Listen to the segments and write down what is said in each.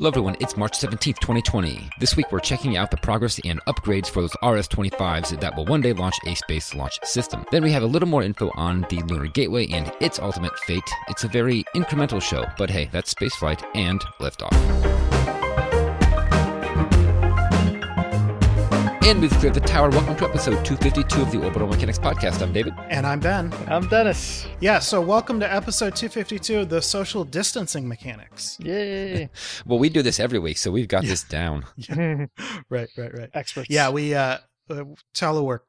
Hello everyone, it's March 17th, 2020. This week we're checking out the progress and upgrades for those RS-25s that will one day launch a space launch system. Then we have a little more info on the Lunar Gateway and its ultimate fate. It's a very incremental show, but hey, that's spaceflight and liftoff. And we've cleared the tower. Welcome to episode 252 of the Orbital Mechanics Podcast. I'm David. And I'm Ben. I'm Dennis. Yeah, so welcome to episode 252 of the Social Distancing Mechanics. Yay. Well, we do this every week, so we've got this down. Yeah. Right. Experts. Yeah, we telework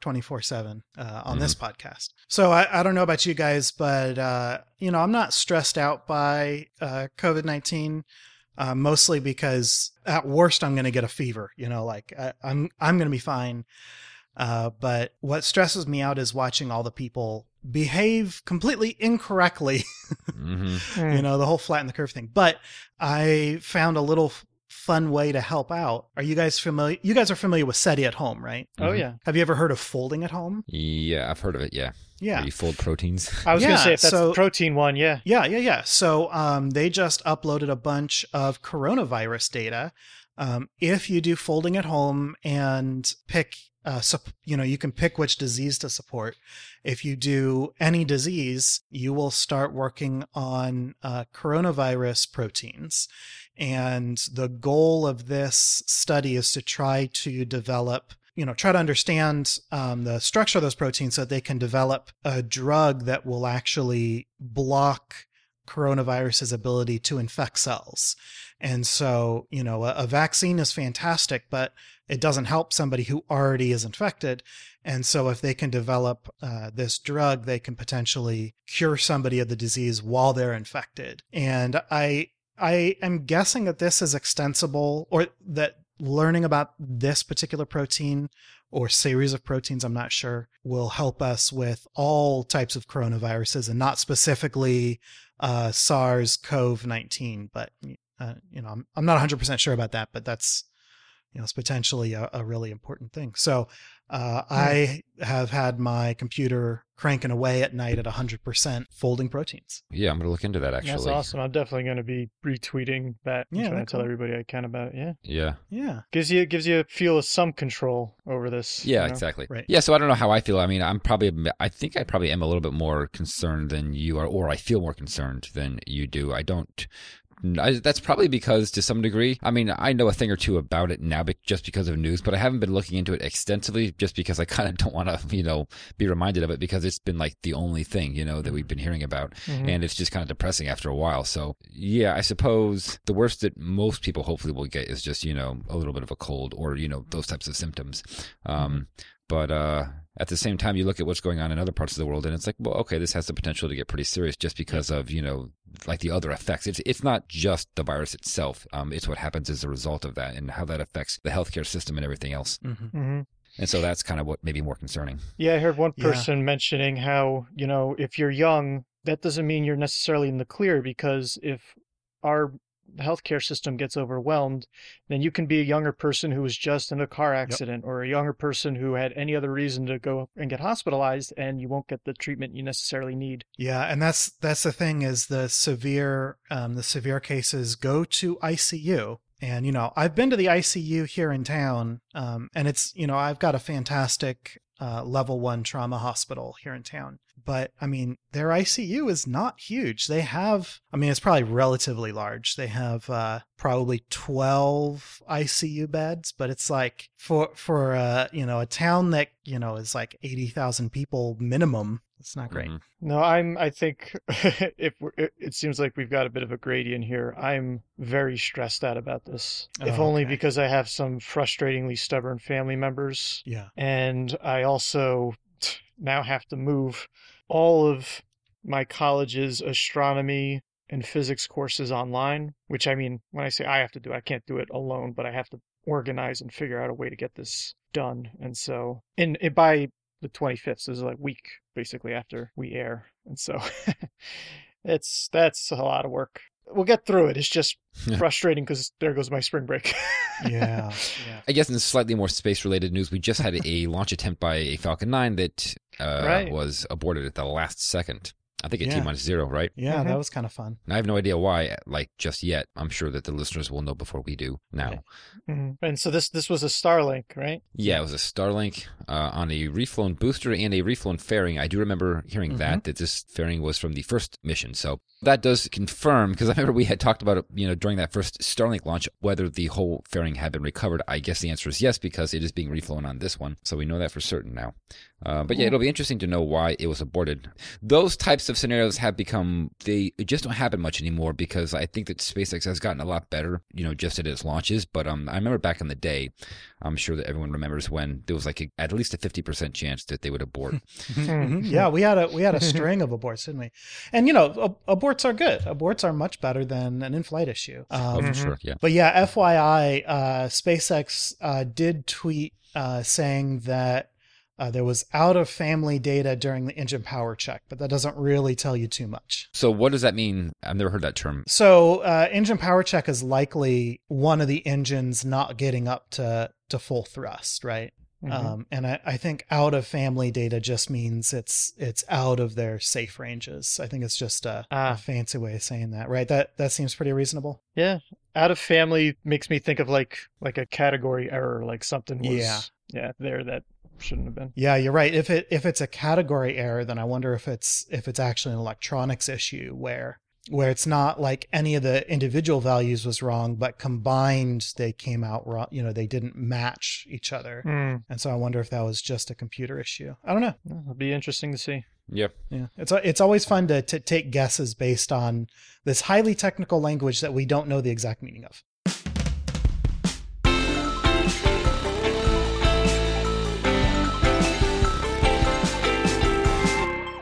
24/7 on this podcast. So I don't know about you guys, but, you know, I'm not stressed out by COVID-19. Mostly because at worst, I'm going to get a fever, you know, like I'm going to be fine. But what stresses me out is watching all the people behave completely incorrectly, you know, the whole flatten the curve thing. But I found a little fun way to help out. Are you guys familiar? You guys are familiar with SETI at Home, right? Oh, yeah. Have you ever heard of folding at home? Yeah, I've heard of it. Yeah. Yeah. Where you fold proteins. I was going to say, if that's the protein one, yeah. Yeah. So they just uploaded a bunch of coronavirus data. If you do folding at home and pick, you know, you can pick which disease to support. If you do any disease, you will start working on coronavirus proteins. And the goal of this study is to try to develop, you know, try to understand the structure of those proteins so that they can develop a drug that will actually block coronavirus's ability to infect cells. And so, you know, a vaccine is fantastic, but it doesn't help somebody who already is infected. And so if they can develop this drug, they can potentially cure somebody of the disease while they're infected. And I am guessing that this is extensible, or that learning about this particular protein or series of proteins, I'm not sure, will help us with all types of coronaviruses and not specifically SARS-CoV-19. But, you know, I'm not 100% sure about that, but that's, you know, it's potentially a really important thing. So I have had my computer cranking away at night at 100% folding proteins. Yeah, I'm going to look into that, actually. That's awesome. I'm definitely going to be retweeting that and trying to tell everybody I can about it. Yeah. Gives you a feel of some control over this. Yeah, you know? Exactly. Right. Yeah, so I don't know how I feel. I mean, I think I probably am a little bit more concerned than you are, or I feel more concerned than you do. That's probably because, to some degree, I mean, I know a thing or two about it now, but just because of news, but I haven't been looking into it extensively just because I kind of don't want to, you know, be reminded of it, because it's been like the only thing, you know, that we've been hearing about. And it's just kind of depressing after a while. So yeah, I suppose the worst that most people hopefully will get is just, you know, a little bit of a cold or, you know, those types of symptoms. But at the same time, you look at what's going on in other parts of the world, and it's like, well, okay, this has the potential to get pretty serious just because of, you know, like the other effects. It's not just the virus itself. It's what happens as a result of that and how that affects the healthcare system and everything else. And so that's kind of what may be more concerning. Yeah, I heard one person mentioning how, you know, if you're young, that doesn't mean you're necessarily in the clear, because if our healthcare system gets overwhelmed, then you can be a younger person who was just in a car accident or a younger person who had any other reason to go and get hospitalized, and you won't get the treatment you necessarily need. Yeah. And that's the thing, is the severe cases go to ICU. And, you know, I've been to the ICU here in town, and it's, you know, I've got a fantastic level 1 trauma hospital here in town. But I mean, their ICU is not huge. They have, I mean, it's probably relatively large. They have probably 12 ICU beds, but it's like for you know, a town that, you know, is like 80,000 people minimum. It's not great. No, I think it seems like we've got a bit of a gradient here. I'm very stressed out about this, if only because I have some frustratingly stubborn family members. Yeah. And I also now have to move all of my college's astronomy and physics courses online, which, I mean, when I say I have to do it, I can't do it alone, but I have to organize and figure out a way to get this done. And so, and by the 25th, so this is like week basically after we air. And so that's a lot of work. We'll get through it. It's just frustrating because there goes my spring break. Yeah. I guess in slightly more space-related news, we just had a launch attempt by a Falcon 9 that was aborted at the last second. I think at T-0, right? Yeah, that was kind of fun. And I have no idea why, like, just yet. I'm sure that the listeners will know before we do now. And so this was a Starlink, right? Yeah, it was a Starlink on a reflown booster and a reflown fairing. I do remember hearing that this fairing was from the first mission. So that does confirm, because I remember we had talked about it, you know, during that first Starlink launch, whether the whole fairing had been recovered. I guess the answer is yes, because it is being reflown on this one. So we know that for certain now. But yeah, it'll be interesting to know why it was aborted. Those types of scenarios have become, they just don't happen much anymore, because I think that SpaceX has gotten a lot better, you know, just at its launches. But I remember back in the day, I'm sure that everyone remembers when there was like at least a 50% chance that they would abort. Yeah, we had a string of aborts, didn't we? And you know, aborts are good. Aborts are much better than an in-flight issue. For sure, yeah. But yeah, FYI, SpaceX did tweet saying that there was out-of-family data during the engine power check, but that doesn't really tell you too much. So what does that mean? I've never heard that term. So engine power check is likely one of the engines not getting up to full thrust, right? And I think out-of-family data just means it's out of their safe ranges. I think it's just a fancy way of saying that, right? That seems pretty reasonable. Yeah. Out of family makes me think of like a category error, like something was there that shouldn't have been. Yeah, you're right. If it's a category error, then I wonder if it's actually an electronics issue where it's not like any of the individual values was wrong, but combined they came out wrong. You know, they didn't match each other. And so I wonder if that was just a computer issue. I don't know. It'll be interesting to see. Yep. Yeah. It's always fun to take guesses based on this highly technical language that we don't know the exact meaning of.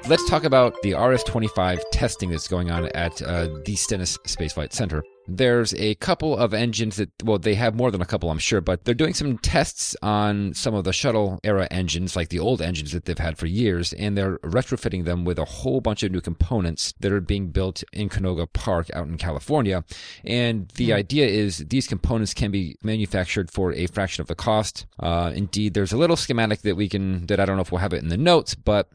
Let's talk about the RS-25 testing that's going on at the Stennis Space Flight Center. There's a couple of engines that, well, they have more than a couple, I'm sure, but they're doing some tests on some of the shuttle era engines, like the old engines that they've had for years, and they're retrofitting them with a whole bunch of new components that are being built in Canoga Park out in California. And the idea is these components can be manufactured for a fraction of the cost. Indeed, there's a little schematic that I don't know if we'll have it in the notes, but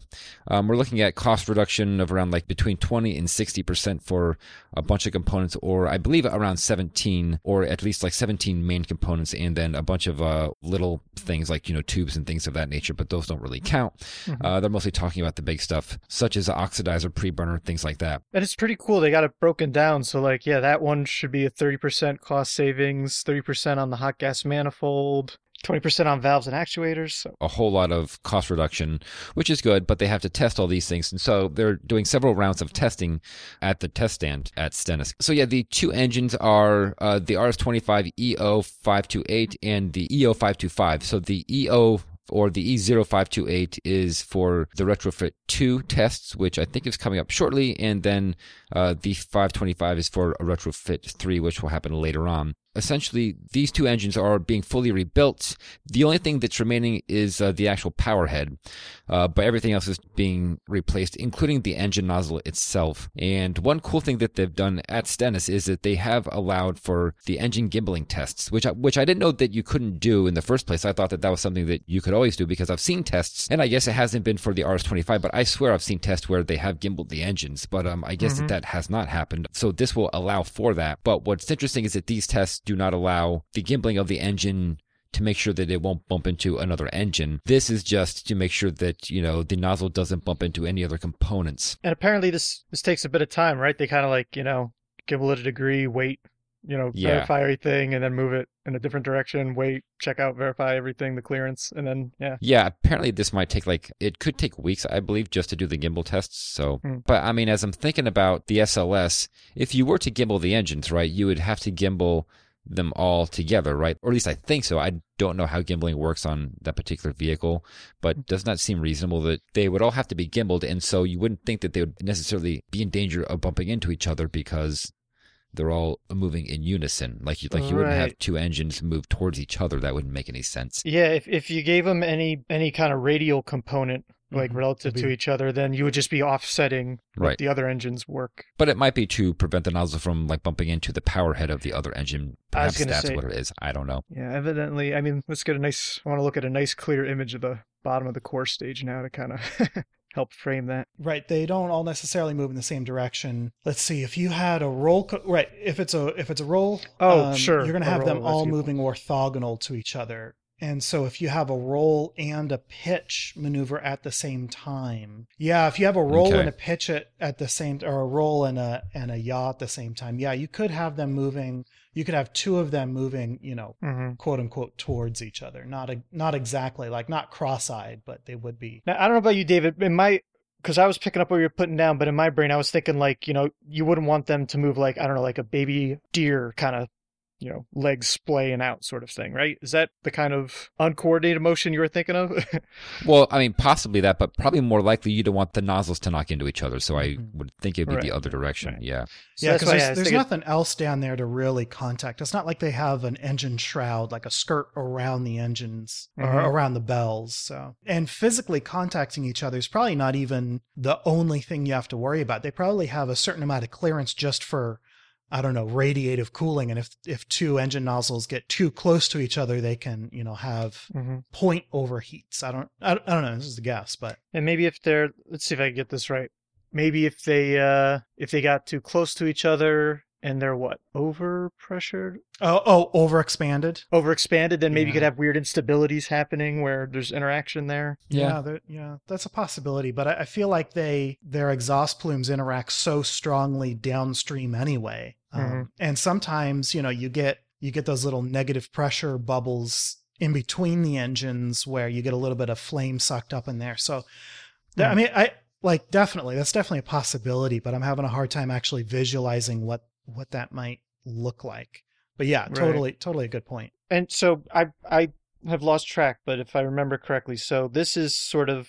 we're looking at cost reduction of around like between 20 and 60% for a bunch of components, or I believe around 17, or at least like 17 main components, and then a bunch of little things like, you know, tubes and things of that nature, but those don't really count. They're mostly talking about the big stuff, such as the oxidizer, preburner, things like that. And it's pretty cool. They got it broken down. So like, yeah, that one should be a 30% cost savings, 30% on the hot gas manifold, 20% on valves and actuators. So. A whole lot of cost reduction, which is good, but they have to test all these things. And so they're doing several rounds of testing at the test stand at Stennis. So yeah, the two engines are the RS-25 EO528 and the EO525. So the EO or the E0528 is for the retrofit 2 tests, which I think is coming up shortly. And then the 525 is for a retrofit 3, which will happen later on. Essentially, these two engines are being fully rebuilt. The only thing that's remaining is the actual power head, but everything else is being replaced, including the engine nozzle itself. And one cool thing that they've done at Stennis is that they have allowed for the engine gimbaling tests, which I didn't know that you couldn't do in the first place. I thought that was something that you could always do, because I've seen tests, and I guess it hasn't been for the RS-25, but I swear I've seen tests where they have gimbaled the engines, but I guess that has not happened. So this will allow for that. But what's interesting is that these tests do not allow the gimbaling of the engine to make sure that it won't bump into another engine. This is just to make sure that, you know, the nozzle doesn't bump into any other components. And apparently this takes a bit of time, right? They kind of like, you know, gimbal it a degree, wait, you know, verify everything, and then move it in a different direction, wait, check out, verify everything, the clearance, and then, Yeah, apparently this might take it could take weeks, I believe, just to do the gimbal tests, so. But, I mean, as I'm thinking about the SLS, if you were to gimbal the engines, right, you would have to gimbal them all together, right? Or at least I think so. I don't know how gimbaling works on that particular vehicle, but does not seem reasonable that they would all have to be gimbaled, and so you wouldn't think that they would necessarily be in danger of bumping into each other because they're all moving in unison. You wouldn't have two engines move towards each other. That wouldn't make any sense. Yeah, if you gave them any kind of radial component, like relative to each other, then you would just be offsetting the other engine's work. But it might be to prevent the nozzle from like bumping into the power head of the other engine. Perhaps that's what it is. I don't know. Yeah, evidently. I mean, I want to look at a nice clear image of the bottom of the core stage now to kind of help frame that. Right. They don't all necessarily move in the same direction. Let's see. If you had a roll, right. If it's a roll, sure. You're going to have them all moving orthogonal to each other. And so if you have a roll and a pitch maneuver at the same time, yeah, if you have a roll and a pitch at the same, or a roll and a yaw at the same time, yeah, you could have them moving. You could have two of them moving, quote unquote, towards each other. Not exactly, like not cross-eyed, but they would be. Now, I don't know about you, David. Because I was picking up what you were putting down, but in my brain, I was thinking like, you wouldn't want them to move like, I don't know, like a baby deer kind of. Legs splaying out sort of thing, right? Is that the kind of uncoordinated motion you were thinking of? Well, I mean, possibly that, but probably more likely you don't want the nozzles to knock into each other. So I would think it'd be the other direction. Right. Yeah. So yeah, because there's nothing else down there to really contact. It's not like they have an engine shroud, like a skirt around the engines or around the bells. So, and physically contacting each other is probably not even the only thing you have to worry about. They probably have a certain amount of clearance just for, I don't know, radiative cooling. And if two engine nozzles get too close to each other, they can, have point overheats. I don't know. This is a guess, but. And maybe if they're, let's see if I can get this right. Maybe if they got too close to each other and they're what? Overpressured? Oh, overexpanded. Overexpanded. Then maybe you could have weird instabilities happening where there's interaction there. Yeah, that's a possibility. But I feel like their exhaust plumes interact so strongly downstream anyway. And sometimes, you get those little negative pressure bubbles in between the engines where you get a little bit of flame sucked up in there. So, I mean, that's definitely a possibility, but I'm having a hard time actually visualizing what that might look like. But yeah, totally a good point. And so I have lost track, but if I remember correctly, so this is sort of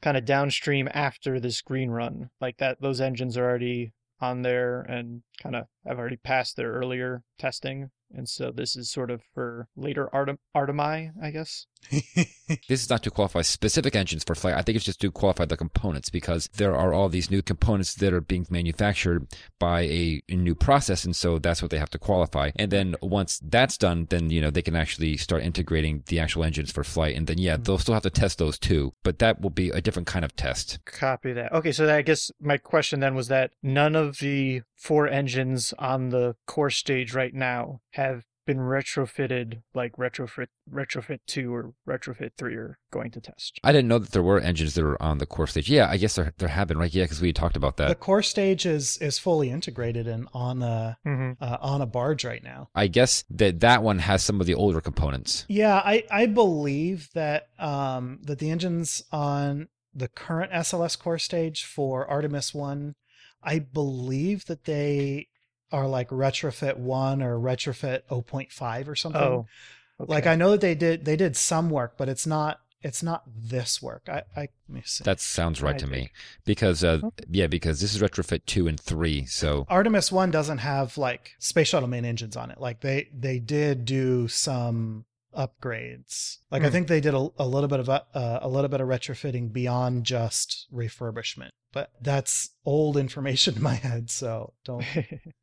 kind of downstream after this green run, like that those engines are already on there and kind of have already passed their earlier testing. And so this is sort of for later Artemi, I guess. This is not to qualify specific engines for flight. I think it's just to qualify the components, because there are all these new components that are being manufactured by a new process. And so that's what they have to qualify. And then once that's done, then, they can actually start integrating the actual engines for flight. And then, they'll still have to test those too. But that will be a different kind of test. Copy that. Okay. So I guess my question then was that none of the four engines on the core stage right now have been retrofitted, like retrofit 2 or retrofit 3 are going to test. I didn't know that there were engines that are on the core stage. Yeah, I guess there have been, right? Yeah, because we talked about that. The core stage is fully integrated and on a barge right now. I guess that one has some of the older components. Yeah, I believe that that the engines on the current SLS core stage for Artemis 1, I believe that they are like retrofit 1 or retrofit 0.5 or something. Oh, okay. Like I know that they did some work, but it's not this work. Let me see. That sounds right to me, because because this is retrofit 2 and 3. So Artemis 1 doesn't have like space shuttle main engines on it. Like they did do some upgrades. Like I think they did a little bit of retrofitting beyond just refurbishment. But that's old information in my head, so don't.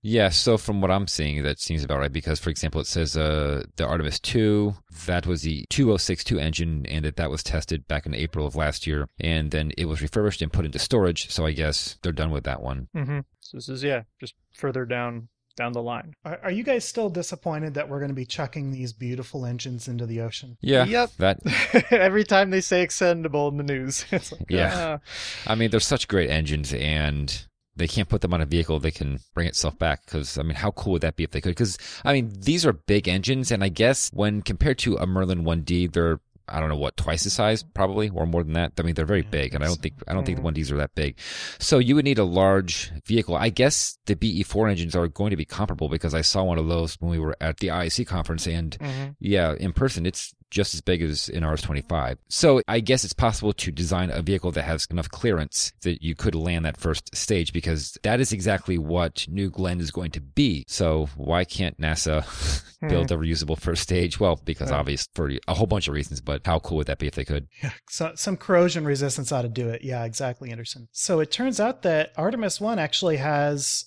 Yeah, so from what I'm seeing, that seems about right. Because, for example, it says the Artemis 2, that was the 2062 engine, and that was tested back in April of last year. And then it was refurbished and put into storage. So I guess they're done with that one. Mm-hmm. So this is, just further down the line. Are you guys still disappointed that we're going to be chucking these beautiful engines into the ocean? Yeah. Yep. That every time they say extendable in the news. It's like, I mean, they're such great engines, and they can't put them on a vehicle that can bring itself back, because, I mean, how cool would that be if they could? Because, I mean, these are big engines, and I guess when compared to a Merlin 1D, they're, I don't know what, twice the size probably, or more than that. I mean, they're very big, and I don't think the 1Ds are that big. So you would need a large vehicle. I guess the BE4 engines are going to be comparable, because I saw one of those when we were at the IAC conference, and in person, it's just as big as an RS-25. So I guess it's possible to design a vehicle that has enough clearance that you could land that first stage, because that is exactly what New Glenn is going to be. So why can't NASA build a reusable first stage? Well, because obvious for a whole bunch of reasons, but how cool would that be if they could? Yeah, so some corrosion resistance ought to do it. Yeah, exactly, Anderson. So it turns out that Artemis 1 actually has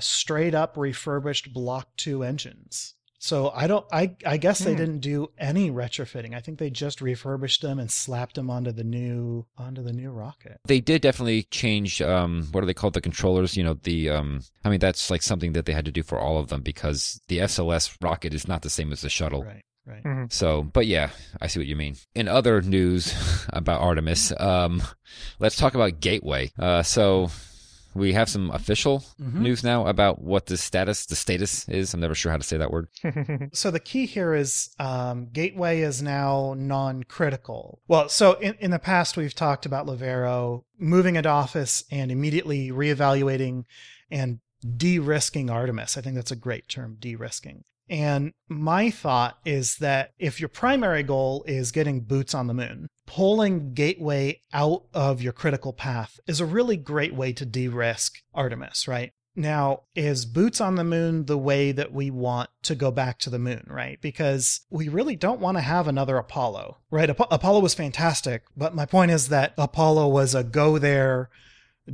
straight up refurbished Block 2 engines. So I guess they didn't do any retrofitting. I think they just refurbished them and slapped them onto the new rocket. They did definitely change what are they called, the controllers, I mean, that's like something that they had to do for all of them because the SLS rocket is not the same as the shuttle. Right. Mm-hmm. So, but yeah, I see what you mean. In other news about Artemis, let's talk about Gateway. So we have some official news now about what the status is. I'm never sure how to say that word. So the key here is Gateway is now non-critical. Well, so in the past, we've talked about Levero moving into office and immediately reevaluating and de-risking Artemis. I think that's a great term, de-risking. And my thought is that if your primary goal is getting boots on the moon, pulling Gateway out of your critical path is a really great way to de-risk Artemis, right? Now, is boots on the moon the way that we want to go back to the moon, right? Because we really don't want to have another Apollo, right? Apollo was fantastic, but my point is that Apollo was a go there,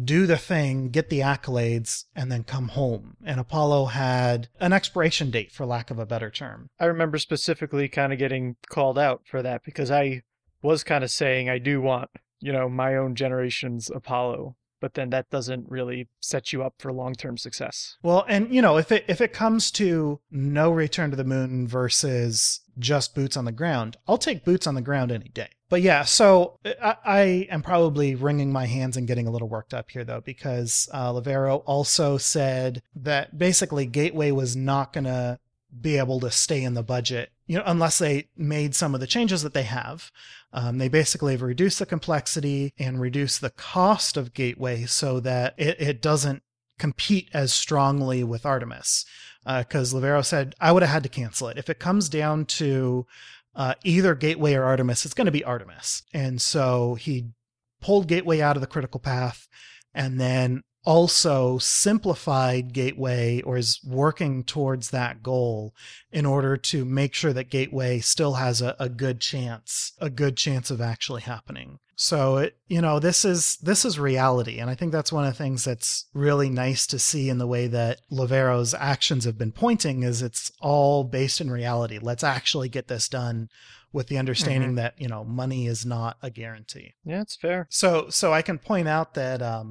do the thing, get the accolades, and then come home. And Apollo had an expiration date, for lack of a better term. I remember specifically kind of getting called out for that because I was kind of saying I do want, my own generation's Apollo, but then that doesn't really set you up for long-term success. Well, and if it comes to no return to the moon versus just boots on the ground, I'll take boots on the ground any day. But yeah, so I am probably wringing my hands and getting a little worked up here, though, because Levero also said that basically Gateway was not going to be able to stay in the budget, unless they made some of the changes that they have. They basically have reduced the complexity and reduced the cost of Gateway so that it doesn't compete as strongly with Artemis. Because Levero said, I would have had to cancel it. If it comes down to either Gateway or Artemis, it's going to be Artemis. And so he pulled Gateway out of the critical path and then also simplified Gateway, or is working towards that goal in order to make sure that Gateway still has a good chance of actually happening. So, this is reality. And I think that's one of the things that's really nice to see in the way that Levero's actions have been pointing is it's all based in reality. Let's actually get this done with the understanding that, money is not a guarantee. Yeah, it's fair. So I can point out that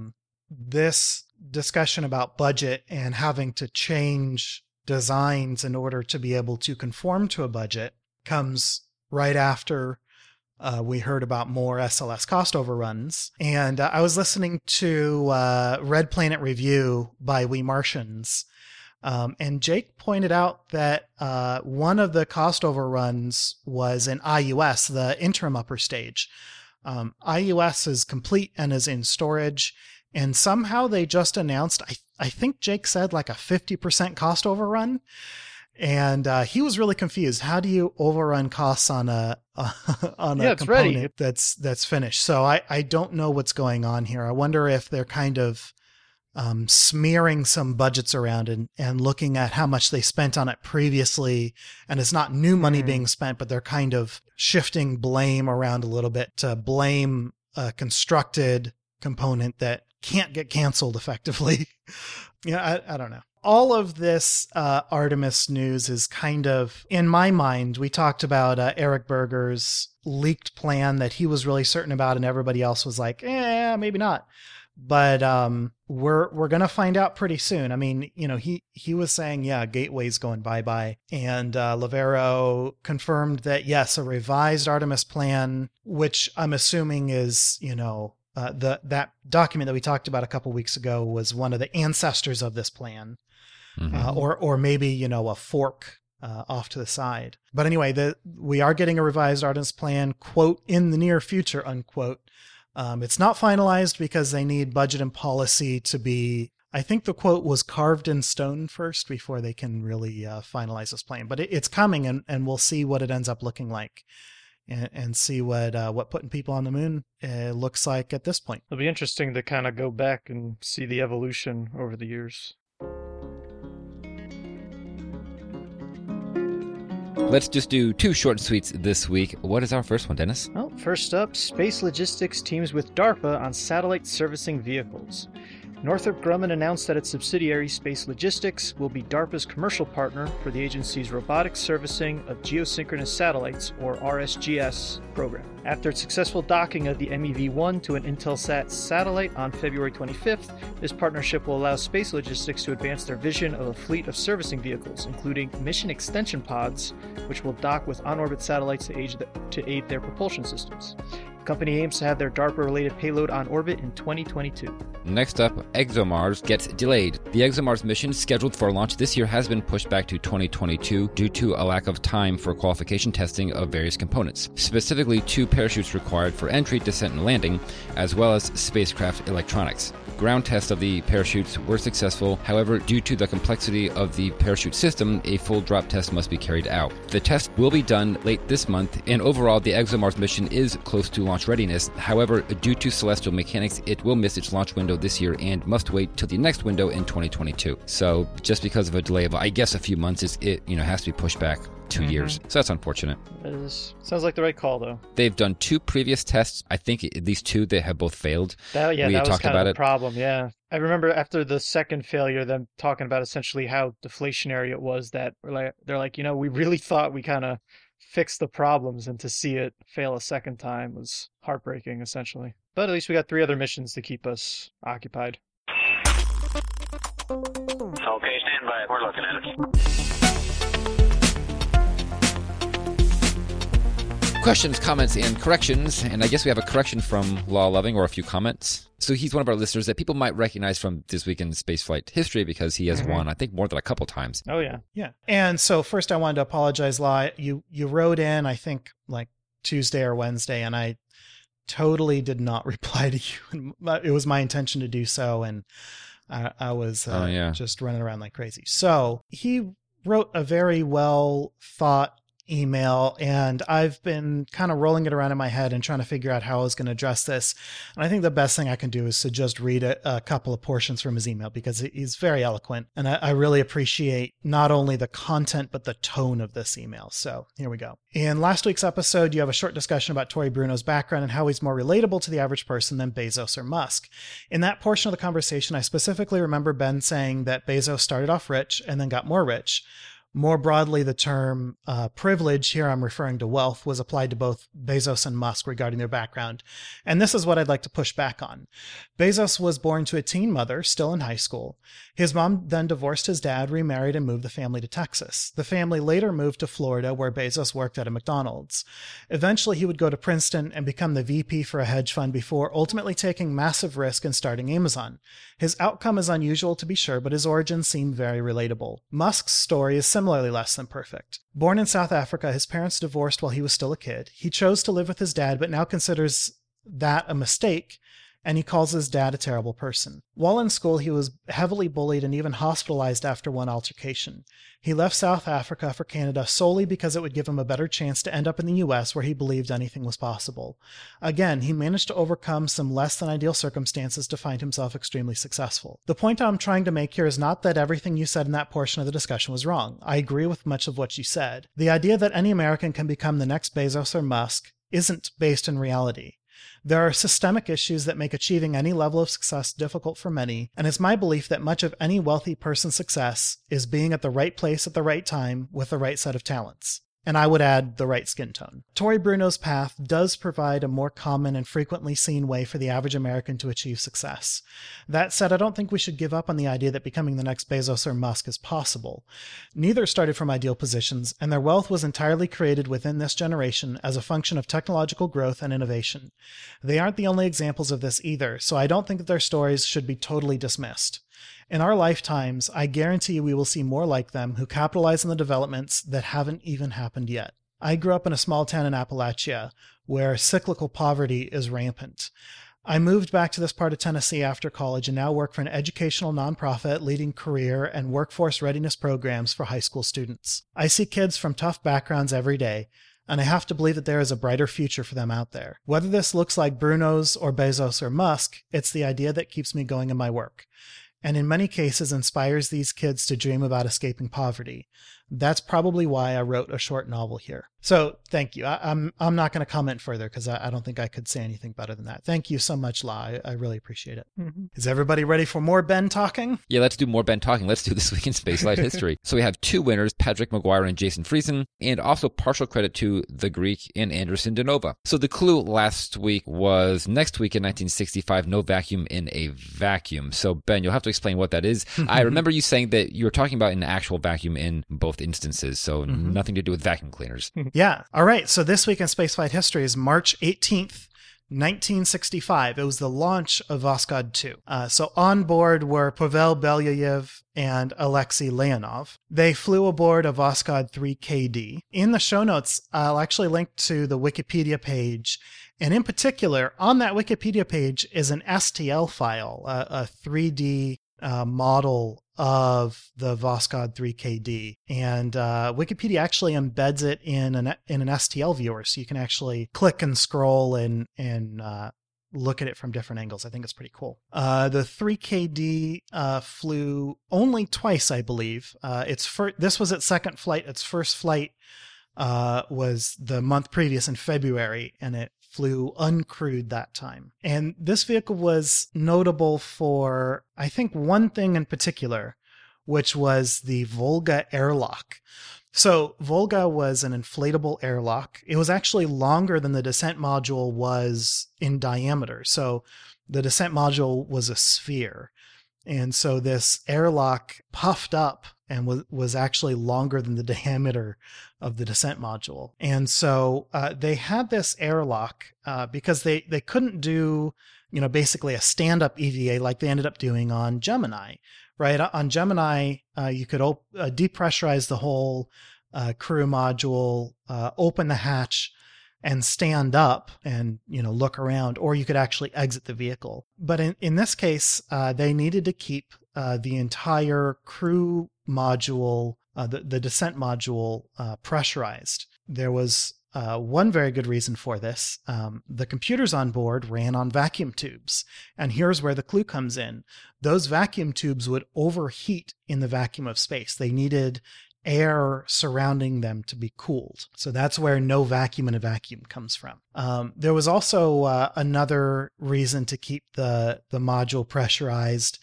this discussion about budget and having to change designs in order to be able to conform to a budget comes right after we heard about more SLS cost overruns. And I was listening to Red Planet Review by We Martians. And Jake pointed out that one of the cost overruns was in IUS, the interim upper stage. IUS is complete and is in storage. And somehow they just announced, I think Jake said, like a 50% cost overrun. And he was really confused. How do you overrun costs on a component ready. That's finished? So I don't know what's going on here. I wonder if they're kind of smearing some budgets around and looking at how much they spent on it previously. And it's not new money being spent, but they're kind of shifting blame around a little bit to blame a constructed component that can't get canceled effectively. I don't know. All of this Artemis news is kind of, in my mind, we talked about Eric Berger's leaked plan that he was really certain about and everybody else was like, maybe not. But we're going to find out pretty soon. I mean, he was saying, Gateway's going bye-bye. And Levero confirmed that, yes, a revised Artemis plan, which I'm assuming is, that document that we talked about a couple weeks ago was one of the ancestors of this plan. Or maybe, a fork off to the side. But anyway, we are getting a revised Artemis plan, quote, in the near future, unquote. It's not finalized because they need budget and policy to be, I think the quote was carved in stone first before they can really finalize this plan. But it's coming and we'll see what it ends up looking like. And see what putting people on the moon looks like at this point. It'll be interesting to kind of go back and see the evolution over the years. Let's just do two short suites this week. What is our first one, Dennis? Well, first up, Space Logistics teams with DARPA on satellite servicing vehicles. Northrop Grumman announced that its subsidiary Space Logistics will be DARPA's commercial partner for the agency's Robotic Servicing of Geosynchronous Satellites, or RSGS, program. After its successful docking of the MEV-1 to an Intelsat satellite on February 25th, this partnership will allow Space Logistics to advance their vision of a fleet of servicing vehicles, including mission extension pods, which will dock with on-orbit satellites to aid their propulsion systems. The company aims to have their DARPA-related payload on orbit in 2022. Next up, ExoMars gets delayed. The ExoMars mission scheduled for launch this year has been pushed back to 2022 due to a lack of time for qualification testing of various components, specifically 2 parachutes required for entry, descent, and landing, as well as spacecraft electronics. Ground tests of the parachutes were successful. However, due to the complexity of the parachute system, a full drop test must be carried out. The test will be done late this month, and overall, the ExoMars mission is close to launch readiness. However, due to celestial mechanics, it will miss its launch window this year and must wait till the next window in 2022. So, just because of a delay of, I guess, a few months, it has to be pushed back 2 years. So that's unfortunate. Sounds like the right call, though. They've done 2 previous tests. I think at least 2 that have both failed. That was kind of the problem. Yeah. I remember after the second failure, them talking about essentially how deflationary it was that they're like, we really thought we kind of fixed the problems, and to see it fail a second time was heartbreaking, essentially. But at least we got 3 other missions to keep us occupied. Okay, stand by. We're looking at it. Questions, comments, and corrections. And I guess we have a correction from Law Loving, or a few comments. So he's one of our listeners that people might recognize from this week in spaceflight history, because he has won, I think, more than a couple times. Oh, yeah. Yeah. And so first I wanted to apologize, Law. You wrote in, I think, like Tuesday or Wednesday, and I totally did not reply to you. It was my intention to do so, and I was just running around like crazy. So he wrote a very well thought email, and I've been kind of rolling it around in my head and trying to figure out how I was going to address this. And I think the best thing I can do is to just read a couple of portions from his email, because he's very eloquent. And I really appreciate not only the content, but the tone of this email. So here we go. In last week's episode, you have a short discussion about Tory Bruno's background and how he's more relatable to the average person than Bezos or Musk. In that portion of the conversation, I specifically remember Ben saying that Bezos started off rich and then got more rich. More broadly, the term privilege, here I'm referring to wealth, was applied to both Bezos and Musk regarding their background. And this is what I'd like to push back on. Bezos was born to a teen mother, still in high school. His mom then divorced his dad, remarried, and moved the family to Texas. The family later moved to Florida, where Bezos worked at a McDonald's. Eventually, he would go to Princeton and become the VP for a hedge fund before ultimately taking massive risk and starting Amazon. His outcome is unusual, to be sure, but his origins seem very relatable. Musk's story is similarly less than perfect. Born in South Africa, his parents divorced while he was still a kid. He chose to live with his dad, but now considers that a mistake, and he calls his dad a terrible person. While in school, he was heavily bullied and even hospitalized after one altercation. He left South Africa for Canada solely because it would give him a better chance to end up in the US, where he believed anything was possible. Again, he managed to overcome some less than ideal circumstances to find himself extremely successful. The point I'm trying to make here is not that everything you said in that portion of the discussion was wrong. I agree with much of what you said. The idea that any American can become the next Bezos or Musk isn't based in reality. There are systemic issues that make achieving any level of success difficult for many, and it's my belief that much of any wealthy person's success is being at the right place at the right time with the right set of talents. And I would add the right skin tone. Tory Bruno's path does provide a more common and frequently seen way for the average American to achieve success. That said, I don't think we should give up on the idea that becoming the next Bezos or Musk is possible. Neither started from ideal positions, and their wealth was entirely created within this generation as a function of technological growth and innovation. They aren't the only examples of this either, so I don't think that their stories should be totally dismissed. In our lifetimes, I guarantee we will see more like them who capitalize on the developments that haven't even happened yet. I grew up in a small town in Appalachia where cyclical poverty is rampant. I moved back to this part of Tennessee after college and now work for an educational nonprofit leading career and workforce readiness programs for high school students. I see kids from tough backgrounds every day, and I have to believe that there is a brighter future for them out there. Whether this looks like Bruno's or Bezos or Musk, it's the idea that keeps me going in my work, and in many cases inspires these kids to dream about escaping poverty. That's probably why I wrote a short novel here. So thank you. I'm not going to comment further because I don't think I could say anything better than that. Thank you so much, La. I really appreciate it. Mm-hmm. Is everybody ready for more Ben talking? Yeah, let's do more Ben talking. Let's do This Week in Space Flight History. So we have two winners, Patrick McGuire and Jason Friesen, and also partial credit to The Greek and Anderson DeNova. So the clue last week was next week in 1965, no vacuum in a vacuum. So Ben, you'll have to explain what that is. I remember you saying that you were talking about an actual vacuum in both instances, so nothing to do with vacuum cleaners. Yeah. All right. So this week in spaceflight history is March 18th, 1965. It was the launch of Voskhod 2. So on board were Pavel Belyayev and Alexei Leonov. They flew aboard a Voskhod 3KD. In the show notes, I'll actually link to the Wikipedia page. And in particular, on that Wikipedia page is an STL file, a 3D model of the Voskhod 3KD, and Wikipedia actually embeds it in an STL viewer, so you can actually click and scroll and look at it from different angles. I think it's pretty cool. The 3KD flew only twice, I believe. This was its second flight. Its first flight was the month previous in February, and it flew uncrewed that time. And this vehicle was notable for, I think, one thing in particular, which was the Volga airlock. So Volga was an inflatable airlock. It was actually longer than the descent module was in diameter. So the descent module was a sphere. And so this airlock puffed up and was actually longer than the diameter of the descent module. And so they had this airlock because they couldn't do, basically a stand-up EVA like they ended up doing on Gemini, right? On Gemini, you could depressurize the whole crew module, open the hatch, and stand up and, look around, or you could actually exit the vehicle. But in this case, they needed to keep the entire crew module, the descent module, pressurized. There was one very good reason for this. The computers on board ran on vacuum tubes. And here's where the clue comes in. Those vacuum tubes would overheat in the vacuum of space. They needed air surrounding them to be cooled. So that's where no vacuum in a vacuum comes from. There was also another reason to keep the module pressurized,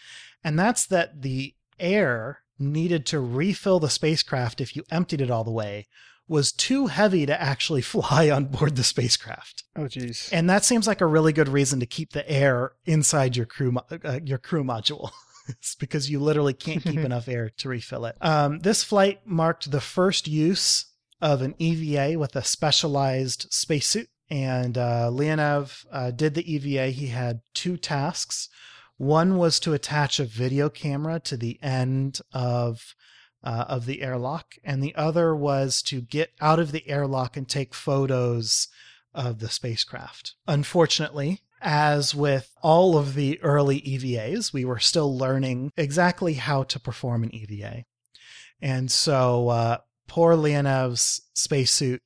and that's that the air needed to refill the spacecraft if you emptied it all the way was too heavy to actually fly on board the spacecraft. Oh, geez. And that seems like a really good reason to keep the air inside your crew module. It's because you literally can't keep enough air to refill it. This flight marked the first use of an EVA with a specialized spacesuit. And Leonov did the EVA. He had two tasks. One was to attach a video camera to the end of the airlock. And the other was to get out of the airlock and take photos of the spacecraft. Unfortunately, as with all of the early EVAs, we were still learning exactly how to perform an EVA. And so poor Leonov's spacesuit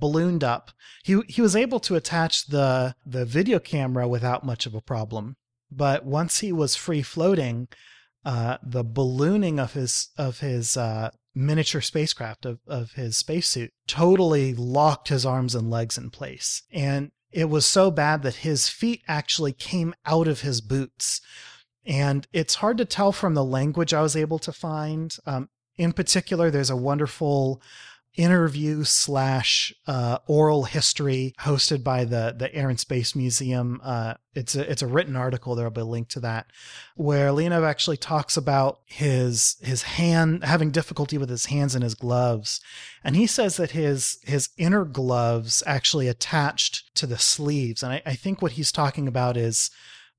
ballooned up. He was able to attach the video camera without much of a problem. But once he was free floating, the ballooning of his miniature spacecraft, of his spacesuit, totally locked his arms and legs in place. And it was so bad that his feet actually came out of his boots. And it's hard to tell from the language I was able to find. In particular, there's a wonderful interview / oral history hosted by the Air and Space Museum. It's a written article. There'll be a link to that, where Leonov actually talks about his hand, having difficulty with his hands and his gloves. And he says that his inner gloves actually attached to the sleeves. And I think what he's talking about is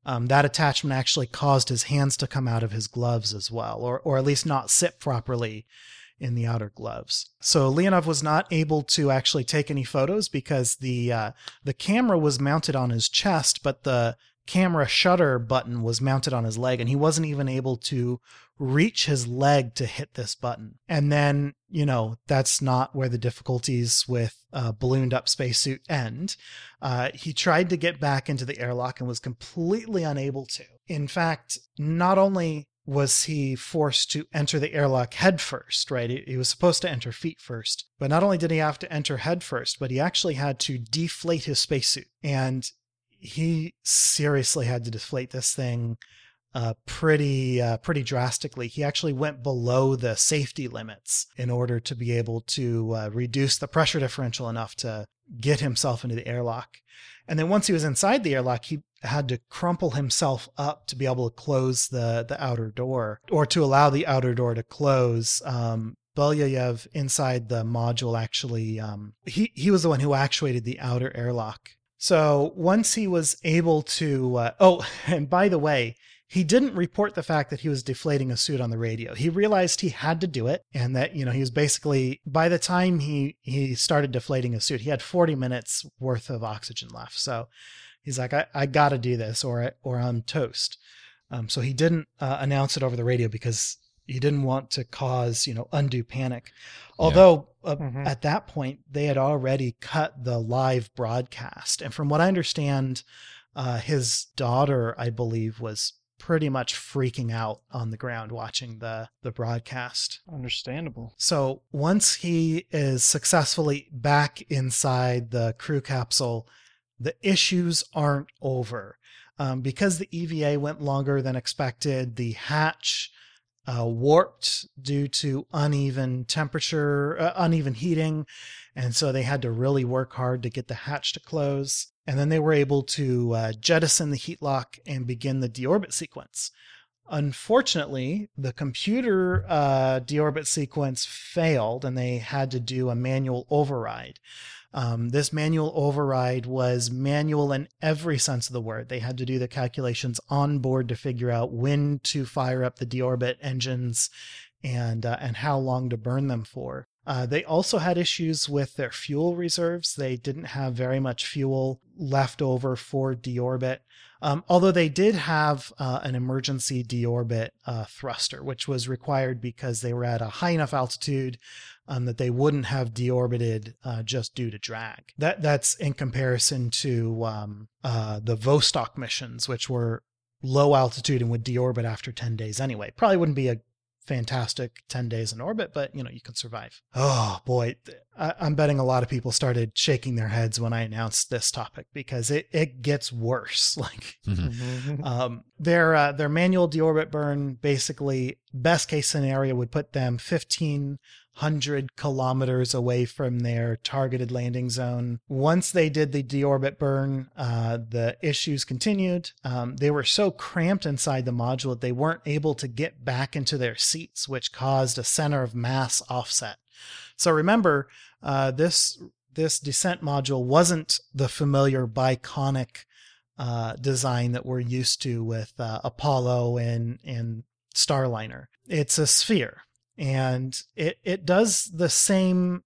that attachment actually caused his hands to come out of his gloves as well, or at least not sit properly in the outer gloves. So Leonov was not able to actually take any photos because the camera was mounted on his chest, but the camera shutter button was mounted on his leg, and he wasn't even able to reach his leg to hit this button. And then, that's not where the difficulties with a ballooned up spacesuit end. He tried to get back into the airlock and was completely unable to. In fact, not only was he forced to enter the airlock head first, right? He was supposed to enter feet first. But not only did he have to enter head first, but he actually had to deflate his spacesuit. And he seriously had to deflate this thing pretty drastically. He actually went below the safety limits in order to be able to reduce the pressure differential enough to get himself into the airlock. And then once he was inside the airlock, he had to crumple himself up to be able to close the outer door, or to allow the outer door to close. Belyayev inside the module actually, he was the one who actuated the outer airlock. So once he was able to, and by the way, he didn't report the fact that he was deflating a suit on the radio. He realized he had to do it, and that, you know, he was basically, by the time he started deflating a suit, he had 40 minutes worth of oxygen left. So he's like, I got to do this or I'm toast. So he didn't announce it over the radio because he didn't want to cause, undue panic. Although at that point, they had already cut the live broadcast. And from what I understand, his daughter, I believe, was pretty much freaking out on the ground watching the broadcast. Understandable. So once he is successfully back inside the crew capsule, the issues aren't over. Because the EVA went longer than expected, the hatch warped due to uneven temperature, uneven heating. And so they had to really work hard to get the hatch to close. And then they were able to jettison the heat lock and begin the deorbit sequence. Unfortunately, the computer deorbit sequence failed and they had to do a manual override. This manual override was manual in every sense of the word. They had to do the calculations on board to figure out when to fire up the deorbit engines and how long to burn them for. They also had issues with their fuel reserves. They didn't have very much fuel left over for deorbit, although they did have an emergency deorbit thruster, which was required because they were at a high enough altitude that they wouldn't have deorbited just due to drag. That's in comparison to the Vostok missions, which were low altitude and would deorbit after 10 days anyway. Probably wouldn't be a fantastic 10 days in orbit, but you can survive. Oh boy, I'm betting a lot of people started shaking their heads when I announced this topic, because it gets worse. Like their manual deorbit burn, basically best case scenario, would put them 1,500 kilometers away from their targeted landing zone. Once they did the deorbit burn, the issues continued. They were so cramped inside the module that they weren't able to get back into their seats, which caused a center of mass offset. So remember, this descent module wasn't the familiar biconic design that we're used to with Apollo and Starliner. It's a sphere. And it does the same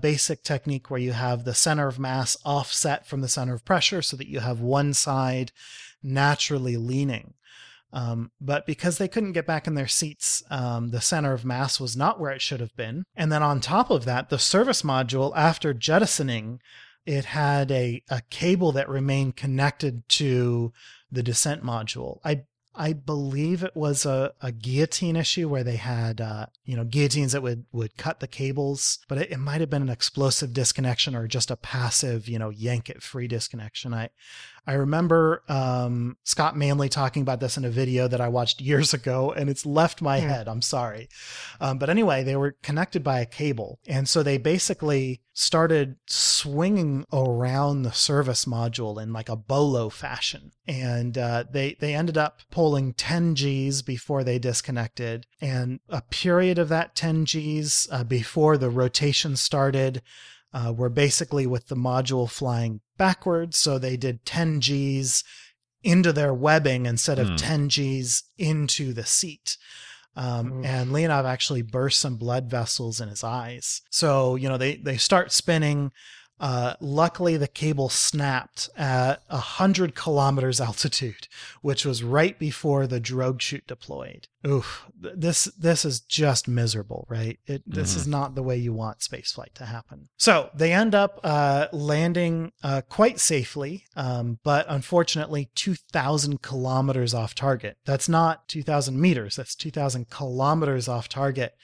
basic technique where you have the center of mass offset from the center of pressure so that you have one side naturally leaning. But because they couldn't get back in their seats, the center of mass was not where it should have been. And then on top of that, the service module, after jettisoning, it had a cable that remained connected to the descent module. I believe it was a guillotine issue where they had, guillotines that would cut the cables, but it might have been an explosive disconnection or just a passive, yank it free disconnection. I remember Scott Manley talking about this in a video that I watched years ago, and it's left my head. I'm sorry. But anyway, they were connected by a cable. And so they basically started swinging around the service module in like a bolo fashion. And they ended up pulling 10 Gs before they disconnected. And a period of that 10 Gs before the rotation started were basically with the module flying backwards. So they did 10 Gs into their webbing instead of 10 Gs into the seat. And Leonov actually burst some blood vessels in his eyes. So, they start spinning. Luckily, the cable snapped at 100 kilometers altitude, which was right before the drogue chute deployed. Oof, this is just miserable, right? This is not the way you want spaceflight to happen. So they end up landing quite safely, but unfortunately 2,000 kilometers off target. That's not 2,000 meters, that's 2,000 kilometers off target,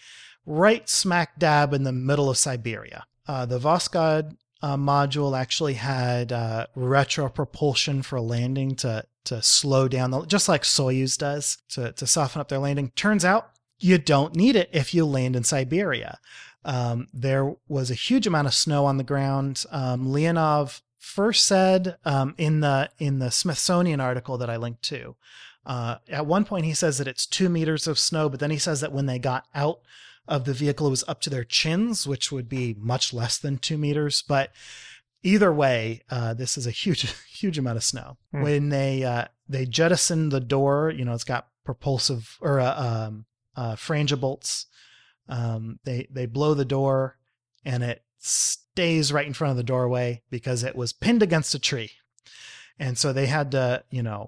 right smack dab in the middle of Siberia. The Voskhod module actually had retro propulsion for landing to slow down, just like Soyuz does, to soften up their landing. Turns out you don't need it if you land in Siberia. There was a huge amount of snow on the ground. Leonov first said in the Smithsonian article that I linked to, at one point he says that it's 2 meters of snow, but then he says that when they got out of the vehicle, it was up to their chins, which would be much less than 2 meters. But either way, this is a huge amount of snow. Mm. When they jettisoned the door, it's got propulsive or frangible bolts. They blow the door, and it stays right in front of the doorway because it was pinned against a tree. And so they had to,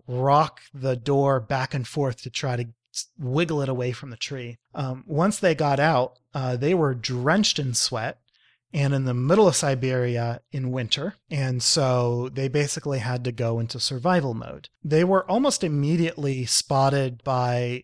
rock the door back and forth to try to wiggle it away from the tree. Once they got out, they were drenched in sweat and in the middle of Siberia in winter. And so they basically had to go into survival mode. They were almost immediately spotted by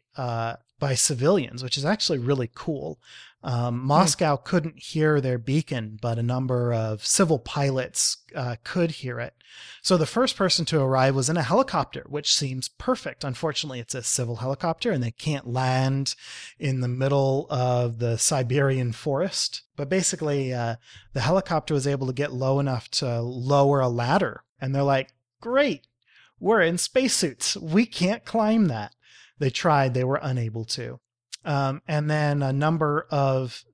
civilians, which is actually really cool. Moscow couldn't hear their beacon, but a number of civil pilots could hear it. So the first person to arrive was in a helicopter, which seems perfect. Unfortunately, it's a civil helicopter and they can't land in the middle of the Siberian forest. But basically, the helicopter was able to get low enough to lower a ladder. And they're like, great, we're in spacesuits. We can't climb that. They tried. They were unable to. And then a number of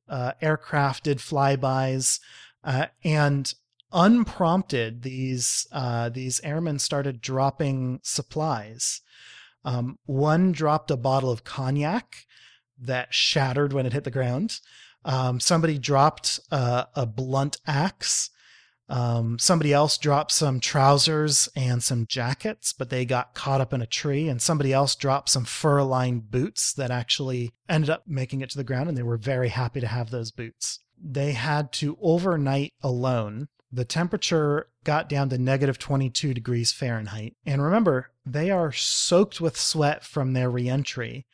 aircraft did flybys, and unprompted, these airmen started dropping supplies. One dropped a bottle of cognac that shattered when it hit the ground. Somebody dropped a blunt axe. Somebody else dropped some trousers and some jackets, but they got caught up in a tree, and somebody else dropped some fur-lined boots that actually ended up making it to the ground, and they were very happy to have those boots. They had to overnight alone. The temperature got down to negative 22 degrees Fahrenheit. And remember, they are soaked with sweat from their reentry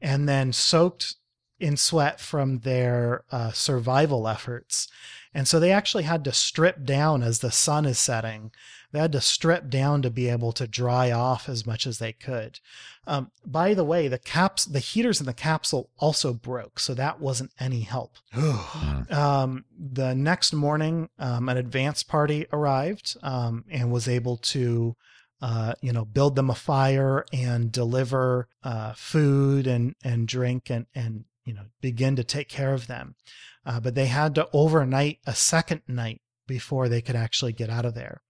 and then soaked in sweat from their survival efforts. And so they actually had to strip down as the sun is setting. They had to strip down to be able to dry off as much as they could. By the way, the heaters in the capsule also broke, so that wasn't any help. The next morning, an advance party arrived and was able to build them a fire and deliver food and drink and begin to take care of them. But they had to overnight a second night before they could actually get out of there.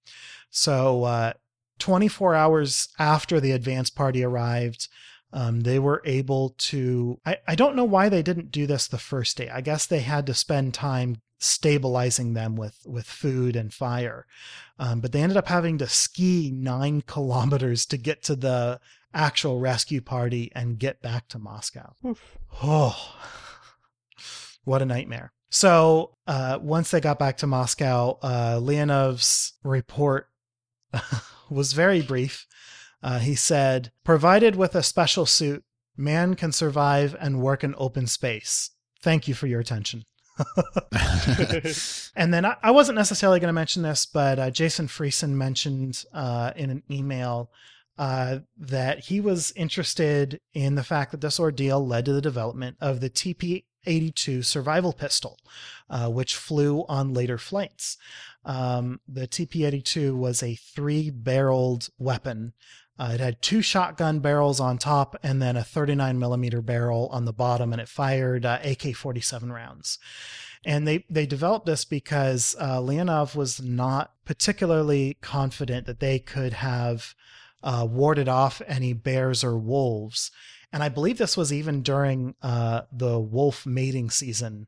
So 24 hours after the advance party arrived, they were able to, I don't know why they didn't do this the first day. I guess they had to spend time stabilizing them with food and fire. But they ended up having to ski 9 kilometers to get to the actual rescue party and get back to Moscow. Oof. Oh, what a nightmare. So once they got back to Moscow, Leonov's report was very brief. He said, provided with a special suit, man can survive and work in open space. Thank you for your attention. And then I wasn't necessarily going to mention this, but Jason Friesen mentioned in an email that he was interested in the fact that this ordeal led to the development of the TP-82 survival pistol, which flew on later flights. The TP-82 was a 3-barreled weapon. It had 2 shotgun barrels on top and then a 39 millimeter barrel on the bottom, and it fired AK-47 rounds. And they developed this because Leonov was not particularly confident that they could have warded off any bears or wolves. And I believe this was even during the wolf mating season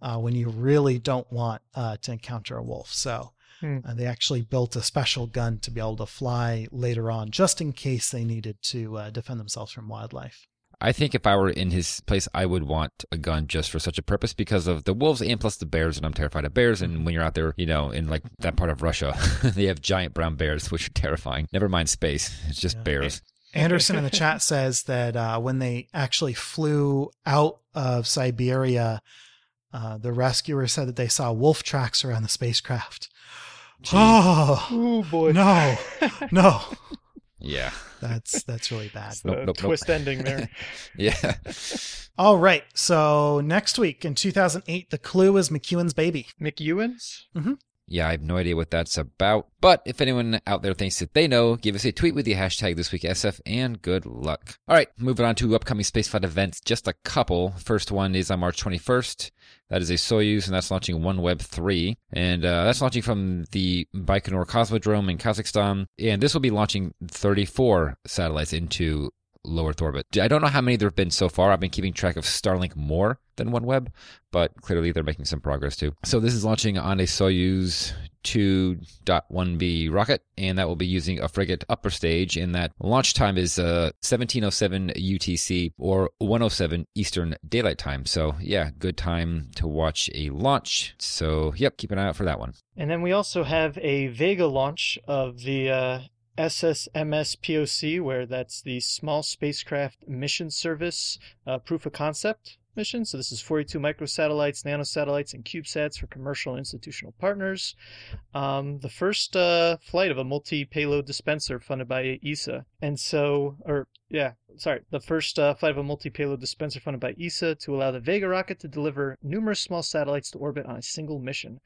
when you really don't want to encounter a wolf. So they actually built a special gun to be able to fly later on, just in case they needed to defend themselves from wildlife. I think if I were in his place, I would want a gun just for such a purpose because of the wolves and plus the bears, and I'm terrified of bears. And when you're out there, you know, in like that part of Russia, they have giant brown bears, which are terrifying. Never mind space. It's just bears. Anderson in the chat says that when they actually flew out of Siberia, the rescuer said that they saw wolf tracks around the spacecraft. Jeez. Oh, ooh, boy. No. Yeah. That's really bad. Twist ending there. Yeah. All right. So next week in 2008, the clue is McEwen's baby. McEwen's? Mm-hmm. Yeah, I have no idea what that's about. But if anyone out there thinks that they know, give us a tweet with the hashtag ThisWeekSF and good luck. All right, moving on to upcoming spaceflight events. Just a couple. First one is on March 21st. That is a Soyuz, and that's launching OneWeb 3. And that's launching from the Baikonur Cosmodrome in Kazakhstan. And this will be launching 34 satellites into low Earth orbit. I don't know how many there have been so far. I've been keeping track of Starlink more than OneWeb, but clearly they're making some progress too. So this is launching on a Soyuz 2.1B rocket, and that will be using a frigate upper stage, and that launch time is 1707 UTC or 107 Eastern Daylight Time. So yeah, good time to watch a launch. So yep, keep an eye out for that one. And then we also have a Vega launch of the SSMS POC, where that's the Small Spacecraft Mission Service proof of concept mission. So this is 42 microsatellites, nanosatellites, and CubeSats for commercial and institutional partners. The first flight of a multi-payload dispenser funded by ESA. The first flight of a multi-payload dispenser funded by ESA to allow the Vega rocket to deliver numerous small satellites to orbit on a single mission.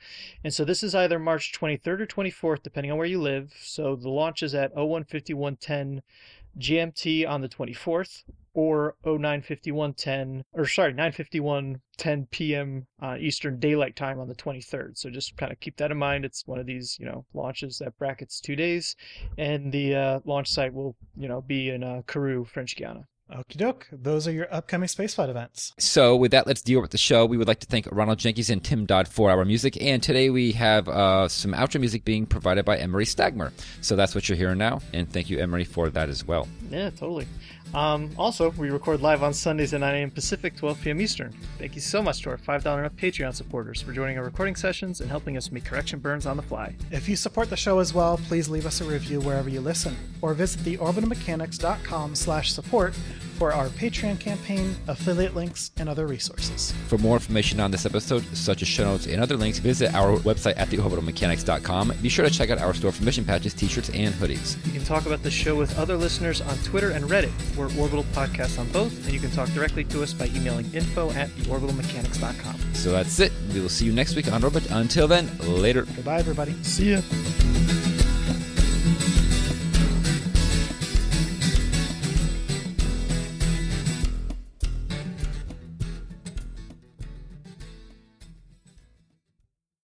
And so this is either March 23rd or 24th, depending on where you live. So the launch is at 01:51:10 GMT on the 24th, or 9:51:10 p.m. Eastern Daylight Time on the 23rd. So just kind of keep that in mind. It's one of these, launches that brackets 2 days, and the launch site will, be in Kourou, French Guiana. Okie doke. Those are your upcoming spaceflight events. So with that, let's deal with the show. We would like to thank Ronald Jenkins and Tim Dodd for our music. And today we have some outro music being provided by Emery Stagmer. So that's what you're hearing now. And thank you, Emery, for that as well. Yeah, totally. Also, we record live on Sundays at 9 a.m. Pacific, 12 p.m. Eastern. Thank you so much to our $5 and up Patreon supporters for joining our recording sessions and helping us make correction burns on the fly. If you support the show as well, please leave us a review wherever you listen, or visit theorbitalmechanics.com/support for our Patreon campaign, affiliate links, and other resources. For more information on this episode, such as show notes and other links, visit our website at theorbitalmechanics.com. Be sure to check out our store for mission patches, t-shirts, and hoodies. You can talk about the show with other listeners on Twitter and Reddit. We're Orbital Podcast on both, and you can talk directly to us by emailing info@theorbitalmechanics.com. So that's it. We will see you next week on Orbit. Until then, later. Goodbye, everybody. See ya.